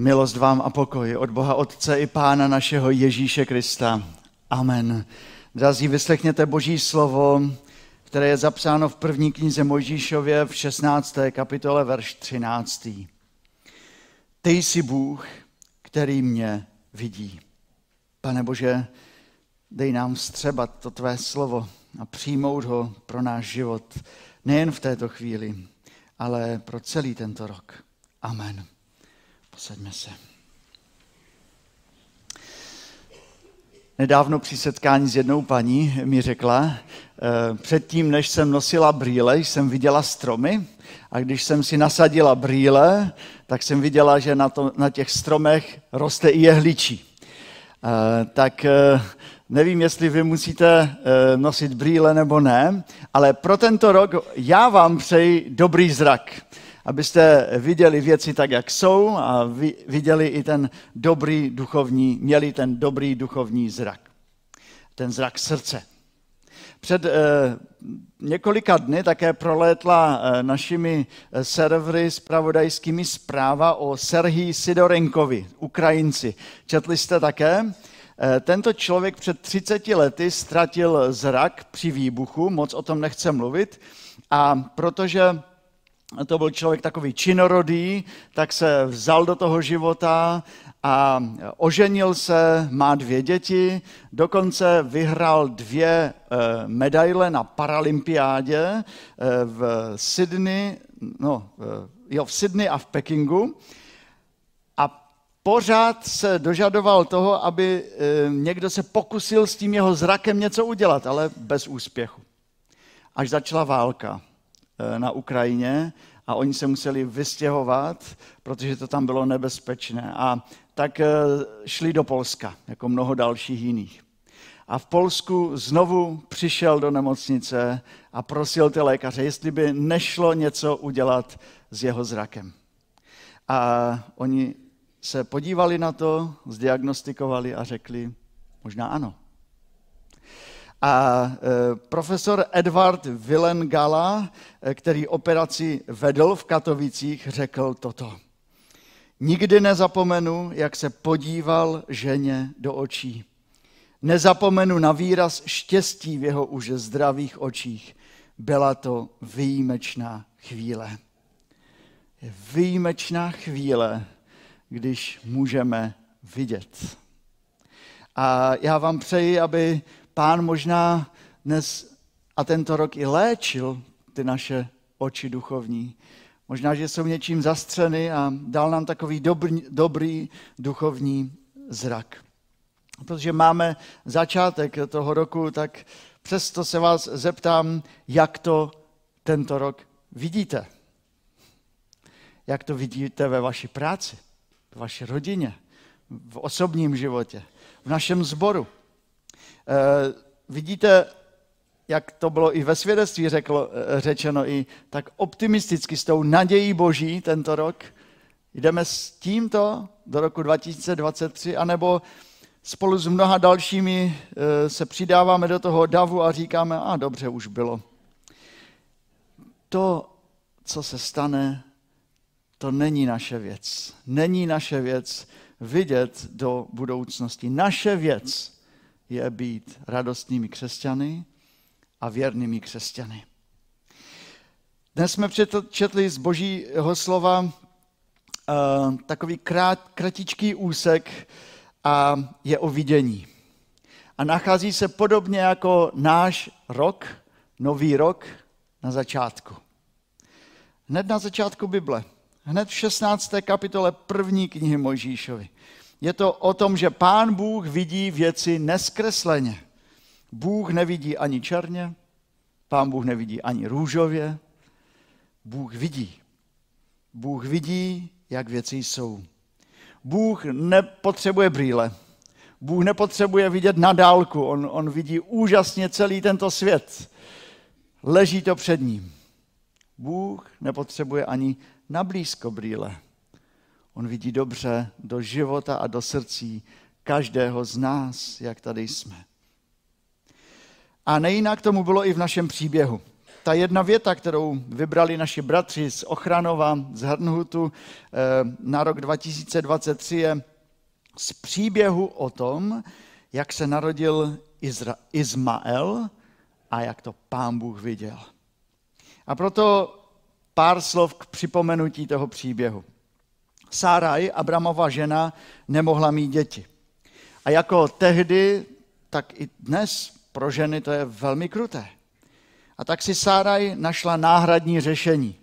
Milost vám a pokoj od Boha Otce i Pána našeho Ježíše Krista. Amen. Drazí, vyslechněte Boží slovo, které je zapsáno v první knize Mojžíšově v 16. kapitole, verš 13. Ty jsi Bůh, který mě vidí. Pane Bože, dej nám vstřebat to tvé slovo a přijmout ho pro náš život. Nejen v této chvíli, ale pro celý tento rok. Amen. Posaďme se. Nedávno při setkání s jednou paní mi řekla, předtím, než jsem nosila brýle, jsem viděla stromy a když jsem si nasadila brýle, tak jsem viděla, že na těch stromech roste i jehličí. Tak nevím, jestli vy musíte nosit brýle nebo ne, ale pro tento rok já vám přeji dobrý zrak, abyste viděli věci tak, jak jsou a viděli i ten dobrý duchovní, měli ten dobrý duchovní zrak, ten zrak srdce. Před několika dny také prolétla našimi servery zpravodajskými zpráva o Serhii Sidorenkovi, Ukrajinci. Četli jste také? Tento člověk před 30 lety ztratil zrak při výbuchu, moc o tom nechce mluvit, a protože to byl člověk takový činorodý, tak se vzal do toho života a oženil se, má 2 děti, dokonce vyhrál 2 medaile na paralympiádě v Sydney a v Pekingu. A pořád se dožadoval toho, aby někdo se pokusil s tím jeho zrakem něco udělat, ale bez úspěchu. Až začala válka na Ukrajině a oni se museli vystěhovat, protože to tam bylo nebezpečné. A tak šli do Polska, jako mnoho dalších jiných. A v Polsku znovu přišel do nemocnice a prosil ty lékaře, jestli by nešlo něco udělat s jeho zrakem. A oni se podívali na to, zdiagnostikovali a řekli, možná ano. A profesor Edvard Villengala, který operaci vedl v Katovicích, řekl toto. Nikdy nezapomenu, jak se podíval ženě do očí. Nezapomenu na výraz štěstí v jeho už zdravých očích. Byla to výjimečná chvíle. Výjimečná chvíle, když můžeme vidět. A já vám přeji, aby Pán možná dnes a tento rok i léčil ty naše oči duchovní. Možná, že jsou něčím zastřeny a dal nám takový dobrý duchovní zrak. Protože máme začátek toho roku, tak přesto se vás zeptám, jak to tento rok vidíte. Jak to vidíte ve vaší práci, ve vaší rodině, v osobním životě, v našem sboru. Vidíte, jak to bylo i ve svědectví řečeno, i tak optimisticky s tou nadějí Boží tento rok. Jdeme s tímto do roku 2023, anebo spolu s mnoha dalšími se přidáváme do toho davu a říkáme, a dobře, už bylo. To, co se stane, to není naše věc. Není naše věc vidět do budoucnosti. Naše věc je být radostnými křesťany a věrnými křesťany. Dnes jsme četli z Božího slova takový kratičký úsek a je o vidění. A nachází se podobně jako náš rok, nový rok, na začátku. Hned na začátku Bible, hned v 16. kapitole první knihy Mojžíšovi. Je to o tom, že Pán Bůh vidí věci neskresleně. Bůh nevidí ani černě, Pán Bůh nevidí ani růžově. Bůh vidí. Bůh vidí, jak věci jsou. Bůh nepotřebuje brýle. Bůh nepotřebuje vidět na dálku. On vidí úžasně celý tento svět. Leží to před ním. Bůh nepotřebuje ani na blízko brýle. On vidí dobře do života a do srdcí každého z nás, jak tady jsme. A nejinak tomu bylo i v našem příběhu. ta jedna věta, kterou vybrali naši bratři z Ochranova, z Herrnhutu na rok 2023, je z příběhu o tom, jak se narodil Izmael a jak to Pán Bůh viděl. A proto pár slov k připomenutí toho příběhu. Sáraj, Abramova žena, nemohla mít děti. A jako tehdy, tak i dnes pro ženy to je velmi kruté. A tak si Sáraj našla náhradní řešení.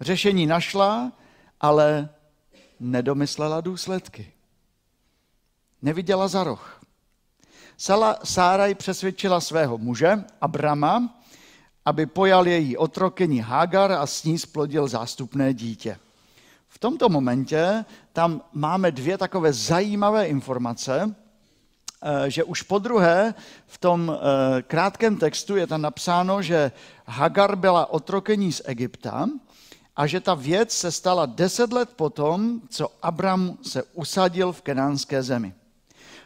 Řešení našla, ale nedomyslela důsledky. Neviděla za roh. Sáraj přesvědčila svého muže, Abrama, aby pojal její otrokyni Hagar a s ní splodil zástupné dítě. V tomto momentě tam máme dvě takové zajímavé informace, že už podruhé v tom krátkém textu je tam napsáno, že Hagar byla otrokyní z Egypta a že ta věc se stala 10 let potom, co Abram se usadil v kenánské zemi.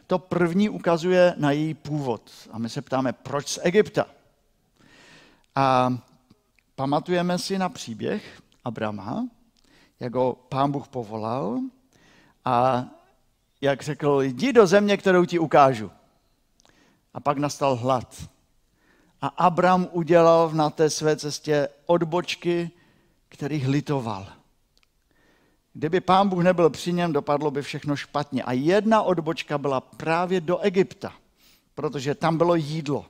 To první ukazuje na její původ. A my se ptáme, proč z Egypta? A pamatujeme si na příběh Abrama, jak ho Pán Bůh povolal a jak řekl, jdi do země, kterou ti ukážu. A pak nastal hlad. A Abram udělal na té své cestě odbočky, kterých litoval. Kdyby Pán Bůh nebyl při něm, dopadlo by všechno špatně. A jedna odbočka byla právě do Egypta, protože tam bylo jídlo.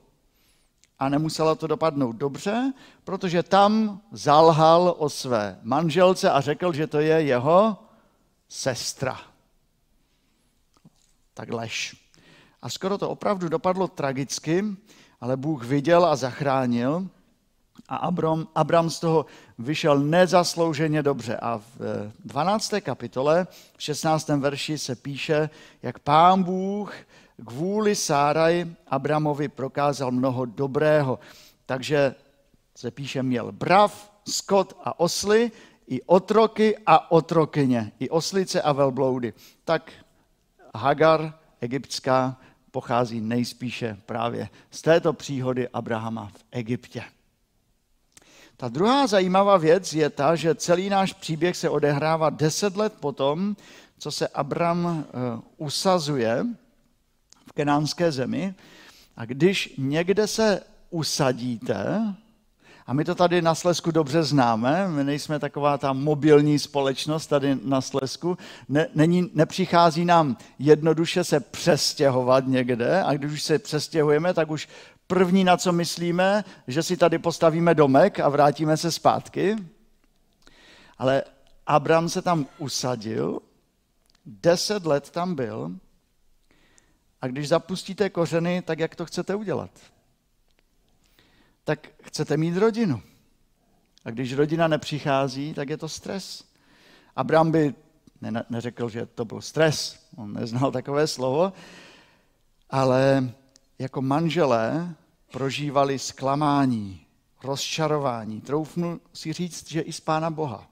A nemusela to dopadnout dobře, protože tam zalhal o své manželce a řekl, že to je jeho sestra. Tak lež. A skoro to opravdu dopadlo tragicky, ale Bůh viděl a zachránil. A Abram z toho vyšel nezaslouženě dobře. A v 12. kapitole, v 16. verši se píše, jak Pán Bůh kvůli Sáraj Abramovi prokázal mnoho dobrého. Takže se píše, měl brav, skot a osly, i otroky a otrokyně, i oslice a velbloudy. Tak Hagar, egyptská, pochází nejspíše právě z této příhody Abrahama v Egyptě. Ta druhá zajímavá věc je ta, že celý náš příběh se odehrává 10 let potom, co se Abram usazuje v kenánské zemi. A když někde se usadíte, a my to tady na Slezsku dobře známe, my nejsme taková ta mobilní společnost tady na Slezsku, nepřichází nám jednoduše se přestěhovat někde a když už se přestěhujeme, tak už první, na co myslíme, že si tady postavíme domek a vrátíme se zpátky. Ale Abram se tam usadil, 10 let tam byl a když zapustíte kořeny, tak jak to chcete udělat? Tak chcete mít rodinu. A když rodina nepřichází, tak je to stres. Abram by neřekl, že to byl stres, on neznal takové slovo, ale jako manželé prožívali zklamání, rozčarování. Troufnu si říct, že i z Pána Boha.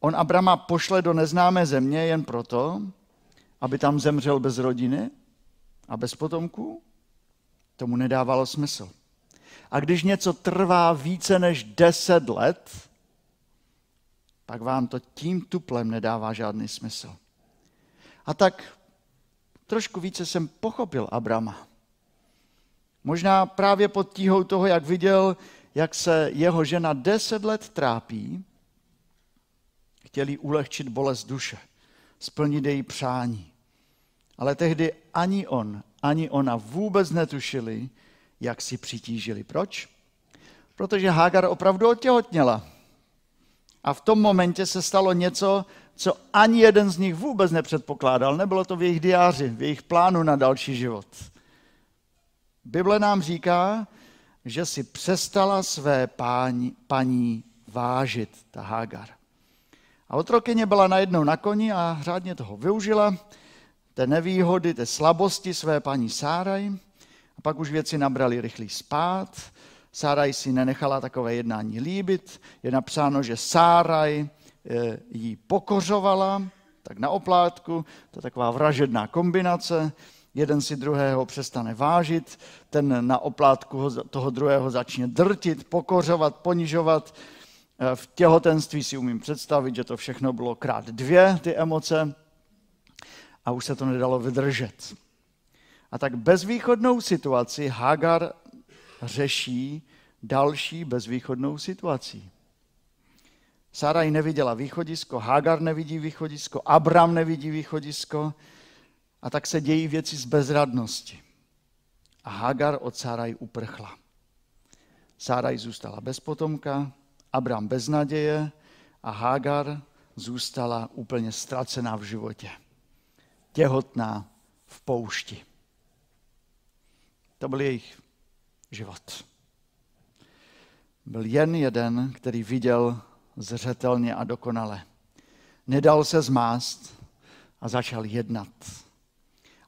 On Abrama pošle do neznámé země jen proto, aby tam zemřel bez rodiny a bez potomků? Tomu nedávalo smysl. A když něco trvá více než 10 let, pak vám to tím tuplem nedává žádný smysl. A tak trošku více jsem pochopil Abrama. Možná právě pod tíhou toho, jak viděl, jak se jeho žena 10 let trápí, chtěl jí ulehčit bolest duše, splnit její přání. Ale tehdy ani on, ani ona vůbec netušili, jak si přitížili. Proč? Protože Hagar opravdu otěhotněla. A v tom momentě se stalo něco, co ani jeden z nich vůbec nepředpokládal. Nebylo to v jejich diáři, v jejich plánu na další život. Bible nám říká, že si přestala své paní vážit, ta Hagar. A otrokyně byla najednou na koni a řádně toho využila, té nevýhody, té slabosti své paní Sáraj. A pak už věci nabrali rychlý spád. Sáraj si nenechala takové jednání líbit. Je napsáno, že Sáraj jí pokořovala, tak na oplátku, to je taková vražedná kombinace. jeden si druhého přestane vážit, ten na oplátku toho druhého začne drtit, pokořovat, ponižovat. V těhotenství si umím představit, že to všechno bylo krát dvě, ty emoce, a už se to nedalo vydržet. A tak bezvýchodnou situaci Hagar řeší další bezvýchodnou situací. Saraj neviděla východisko, Hagar nevidí východisko, Abram nevidí východisko, a tak se dějí věci z bezradnosti. A Hagar od Saraj uprchla. Saraj zůstala bez potomka, Abram bez naděje a Hagar zůstala úplně ztracená v životě. Těhotná v poušti. To byl jejich život. Byl jen jeden, který viděl zřetelně a dokonale. Nedal se zmást a začal jednat.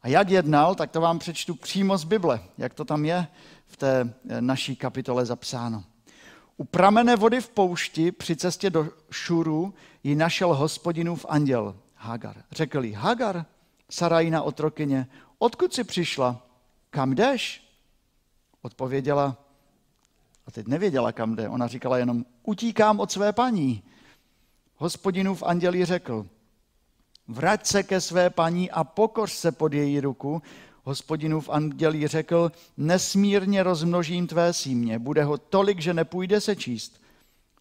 A jak jednal, tak to vám přečtu přímo z Bible, jak to tam je v té naší kapitole zapsáno. U pramene vody v poušti při cestě do Šuru ji našel Hospodinův anděl Hagar. Řekl jí: Hagar, Sarajina otrokyně, odkud jsi přišla? Kam jdeš? Odpověděla, a teď nevěděla, kam jde. Ona říkala jenom: utíkám od své paní. Hospodinův anděl jí řekl: vrať se ke své paní a pokoř se pod její ruku. Hospodinův anděl jí řekl: nesmírně rozmnožím tvé símě, bude ho tolik, že nepůjde se číst.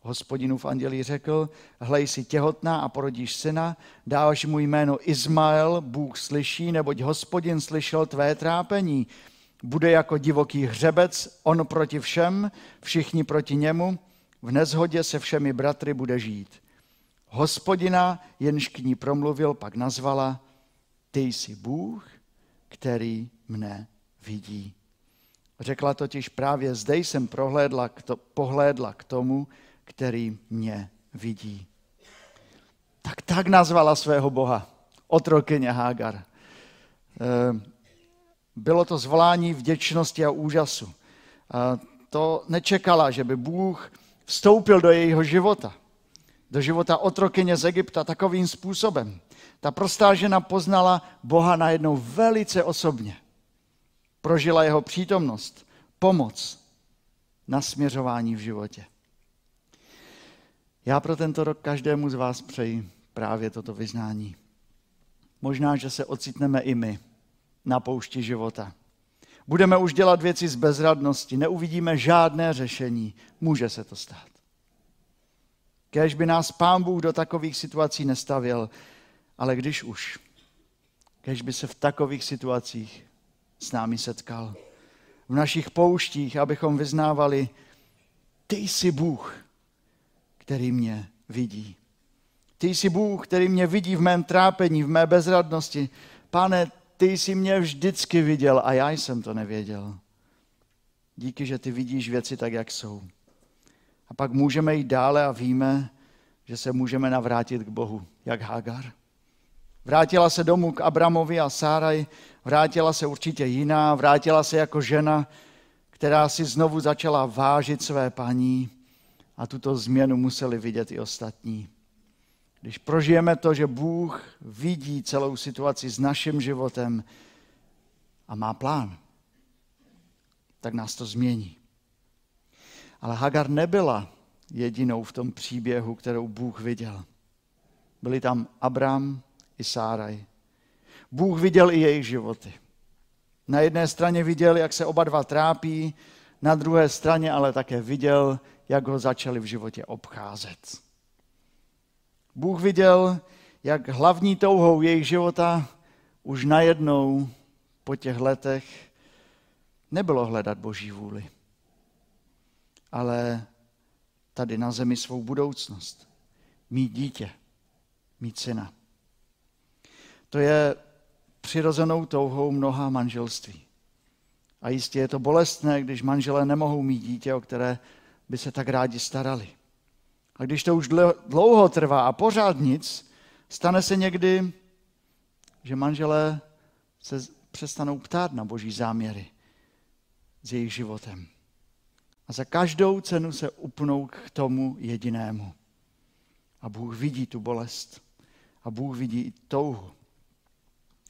Hospodinův anděl jí řekl: hlej, jsi těhotná a porodíš syna, dáš mu jméno Izmael, Bůh slyší, neboť Hospodin slyšel tvé trápení. Bude jako divoký hřebec, on proti všem, všichni proti němu, v nezhodě se všemi bratry bude žít. Hospodina, jenž k ní promluvil, pak nazvala: ty jsi Bůh, který mne vidí. Řekla totiž: právě zde jsem pohlédla k tomu, který mě vidí. Tak nazvala svého Boha otrokyně Hagar. Bylo to zvolání vděčnosti a úžasu. To nečekala, že by Bůh vstoupil do jejího života. Do života otrokyně z Egypta takovým způsobem. Ta prostá žena poznala Boha najednou velice osobně. Prožila jeho přítomnost, pomoc, nasměřování v životě. Já pro tento rok každému z vás přeji právě toto vyznání. Možná, že se ocitneme i my na poušti života. Budeme už dělat věci z bezradnosti, neuvidíme žádné řešení. Může se to stát. Kéž by nás Pán Bůh do takových situací nestavěl, ale když už, kéž by se v takových situacích s námi setkal. V našich pouštích, abychom vyznávali: ty jsi Bůh, který mě vidí. Ty jsi Bůh, který mě vidí v mém trápení, v mé bezradnosti. Pane, ty jsi mě vždycky viděl a já jsem to nevěděl. Díky, že ty vidíš věci tak, jak jsou. A pak můžeme jít dále a víme, že se můžeme navrátit k Bohu, jak Hagar. Vrátila se domů k Abramovi a Sáraj, vrátila se určitě jiná, vrátila se jako žena, která si znovu začala vážit své paní, a tuto změnu museli vidět i ostatní. Když prožijeme to, že Bůh vidí celou situaci s naším životem a má plán, tak nás to změní. Ale Hagar nebyla jedinou v tom příběhu, kterou Bůh viděl. Byli tam Abram i Sáraj. Bůh viděl i jejich životy. Na jedné straně viděl, jak se oba dva trápí, na druhé straně ale také viděl, jak ho začali v životě obcházet. Bůh viděl, jak hlavní touhou jejich života už najednou po těch letech nebylo hledat Boží vůli, ale tady na zemi svou budoucnost. Mít dítě, mít syna. To je přirozenou touhou mnoha manželství. A jistě je to bolestné, když manželé nemohou mít dítě, o které by se tak rádi starali. A když to už dlouho trvá a pořád nic, stane se někdy, že manželé se přestanou ptát na Boží záměry s jejich životem. A za každou cenu se upnou k tomu jedinému. A Bůh vidí tu bolest. A Bůh vidí i touhu.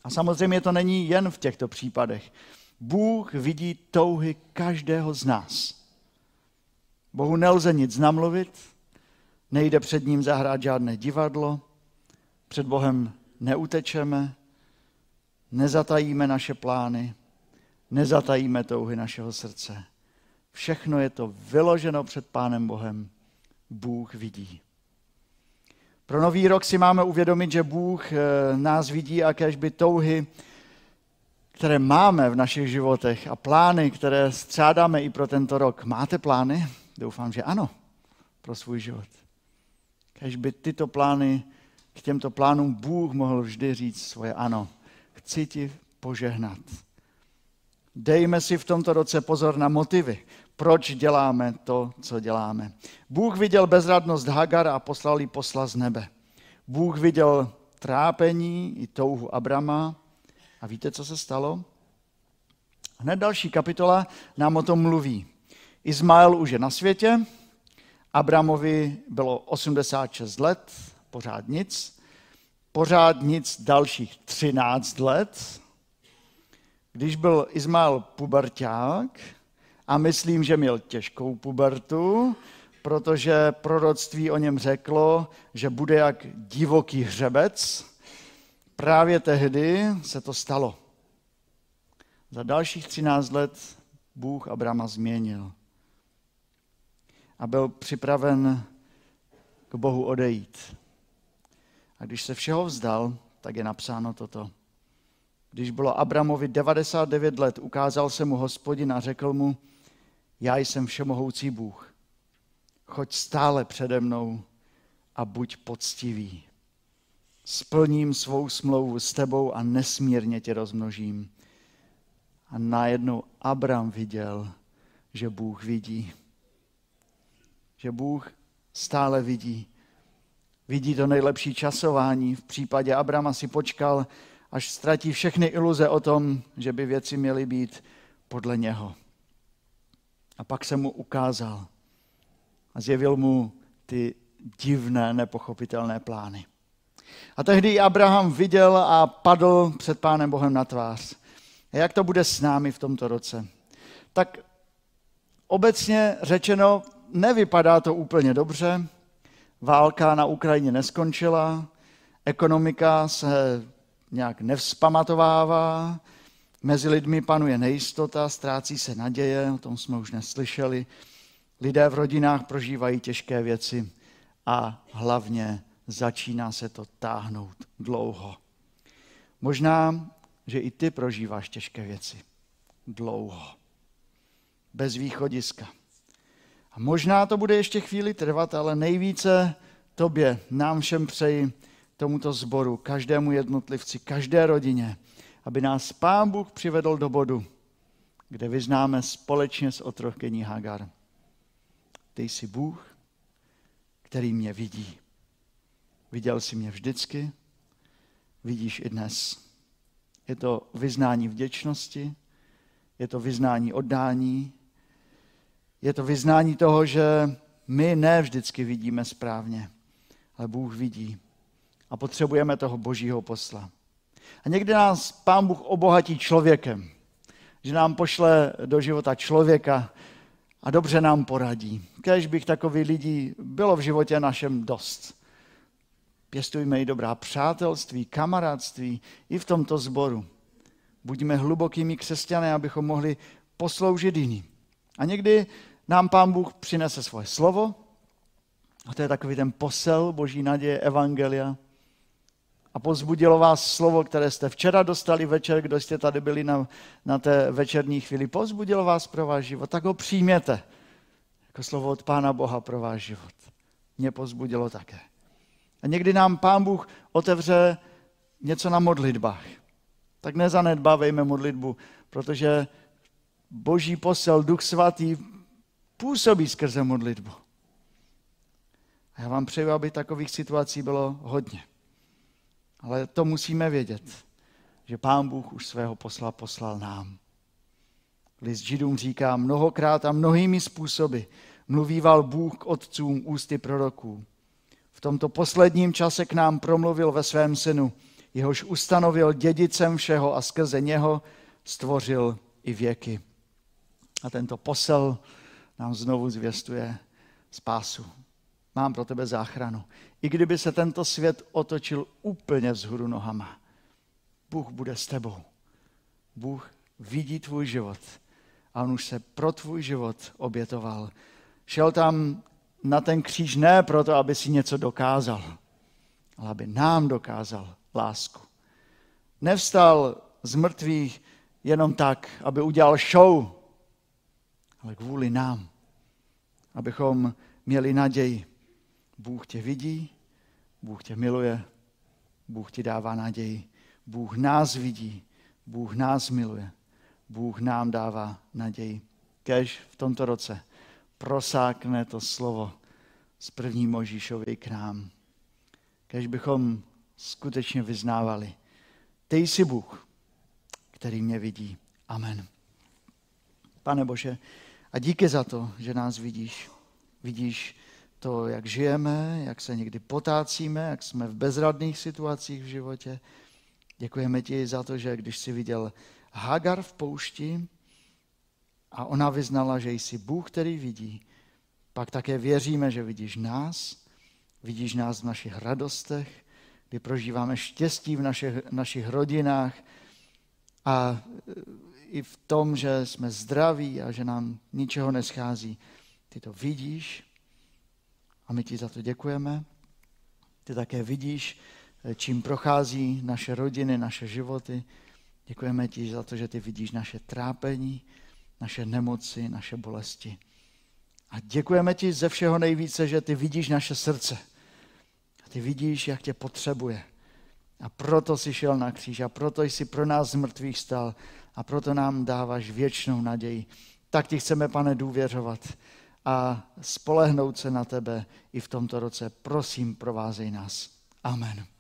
A samozřejmě to není jen v těchto případech. Bůh vidí touhy každého z nás. Bohu nelze nic namluvit, nejde před ním zahrát žádné divadlo, před Bohem neutečeme, nezatajíme naše plány, nezatajíme touhy našeho srdce. Všechno je to vyloženo před Pánem Bohem. Bůh vidí. Pro nový rok si máme uvědomit, že Bůh nás vidí a kéž by touhy, které máme v našich životech a plány, které střádáme i pro tento rok. Máte plány? Doufám, že ano, pro svůj život. Kéž by tyto plány, k těmto plánům Bůh mohl vždy říct svoje ano. Chci ti požehnat. Dejme si v tomto roce pozor na motivy, proč děláme to, co děláme. Bůh viděl bezradnost Hagara a poslal jí posla z nebe. Bůh viděl trápení i touhu Abrama. A víte, co se stalo? Hned další kapitola nám o tom mluví. Izmael už je na světě, Abramovi bylo 86 let, pořád nic dalších 13 let. Když byl Izmael puberťák, a myslím, že měl těžkou pubertu, protože proroctví o něm řeklo, že bude jak divoký hřebec. Právě tehdy se to stalo. Za dalších 13 let Bůh Abrama změnil a byl připraven k Bohu odejít. A když se všeho vzdal, tak je napsáno toto. Když bylo Abramovi 99 let, ukázal se mu Hospodin a řekl mu, já jsem všemohoucí Bůh, choď stále přede mnou a buď poctivý. Splním svou smlouvu s tebou a nesmírně tě rozmnožím. A najednou Abram viděl, že Bůh vidí. Že Bůh stále vidí. Vidí to nejlepší časování. V případě Abrama si počkal, až ztratí všechny iluze o tom, že by věci měly být podle něho. A pak se mu ukázal a zjevil mu ty divné, nepochopitelné plány. A tehdy Abraham viděl a padl před Pánem Bohem na tvář. A jak to bude s námi v tomto roce? Tak obecně řečeno, nevypadá to úplně dobře. Válka na Ukrajině neskončila, ekonomika se nějak nevzpamatovává, mezi lidmi panuje nejistota, ztrácí se naděje, o tom jsme už neslyšeli. Lidé v rodinách prožívají těžké věci a hlavně začíná se to táhnout dlouho. Možná, že i ty prožíváš těžké věci. Dlouho. Bez východiska. A možná to bude ještě chvíli trvat, ale nejvíce tobě, nám všem přeji, tomuto sboru, každému jednotlivci, každé rodině, aby nás Pán Bůh přivedl do bodu, kde vyznáme společně s otrokyní Hagar. Ty jsi Bůh, který mě vidí. Viděl jsi mě vždycky, vidíš i dnes. Je to vyznání vděčnosti, je to vyznání oddání, je to vyznání toho, že my ne vždycky vidíme správně, ale Bůh vidí. A potřebujeme toho Božího posla. A někdy nás Pán Bůh obohatí člověkem, že nám pošle do života člověka a dobře nám poradí. Kéž bych takových lidí bylo v životě našem dost. Pěstujme i dobrá přátelství, kamarádství i v tomto sboru. Buďme hlubokými křesťané, abychom mohli posloužit jiným. A někdy nám Pán Bůh přinese svoje slovo a to je takový ten posel Boží naděje, evangelia. A povzbudilo vás slovo, které jste včera dostali večer, kdo jste tady byli na té večerní chvíli. Povzbudilo vás pro váš život, tak ho přijměte jako slovo od Pána Boha pro váš život. Mě povzbudilo také. A někdy nám Pán Bůh otevře něco na modlitbách. Tak nezanedbávejme modlitbu, protože Boží posel, Duch Svatý působí skrze modlitbu. A já vám přeju, aby takových situací bylo hodně. Ale to musíme vědět, že Pán Bůh už svého posla poslal nám. List Židům říká, mnohokrát a mnohými způsoby mluvíval Bůh k otcům ústy proroků. V tomto posledním čase k nám promluvil ve svém synu, jehož ustanovil dědicem všeho a skrze něho stvořil i věky. A tento posel nám znovu zvěstuje spásu. Mám pro tebe záchranu. I kdyby se tento svět otočil úplně vzhůru nohama, Bůh bude s tebou. Bůh vidí tvůj život a on už se pro tvůj život obětoval. Šel tam na ten kříž ne proto, aby si něco dokázal, ale aby nám dokázal lásku. Nevstal z mrtvých jenom tak, aby udělal show, ale kvůli nám, abychom měli naději. Bůh tě vidí, Bůh tě miluje, Bůh ti dává naději. Bůh nás vidí, Bůh nás miluje, Bůh nám dává naději. Kéž v tomto roce prosákne to slovo z 1. Mojžíšovy k nám. Kéž bychom skutečně vyznávali. Ty jsi Bůh, který mě vidí. Amen. Pane Bože, a díky za to, že nás vidíš. Vidíš to, jak žijeme, jak se někdy potácíme, jak jsme v bezradných situacích v životě. Děkujeme ti za to, že když jsi viděl Hagar v poušti a ona vyznala, že jsi Bůh, který vidí, pak také věříme, že vidíš nás v našich radostech, kdy prožíváme štěstí v našich rodinách a i v tom, že jsme zdraví a že nám ničeho neschází. Ty to vidíš a my ti za to děkujeme. Ty také vidíš, čím prochází naše rodiny, naše životy. Děkujeme ti za to, že ty vidíš naše trápení, naše nemoci, naše bolesti. A děkujeme ti ze všeho nejvíce, že ty vidíš naše srdce. A ty vidíš, jak tě potřebuje. A proto jsi šel na kříž a proto jsi pro nás z mrtvých stal a proto nám dáváš věčnou naději. Tak ti chceme, Pane, důvěřovat a spolehnout se na tebe i v tomto roce. Prosím, provázej nás. Amen.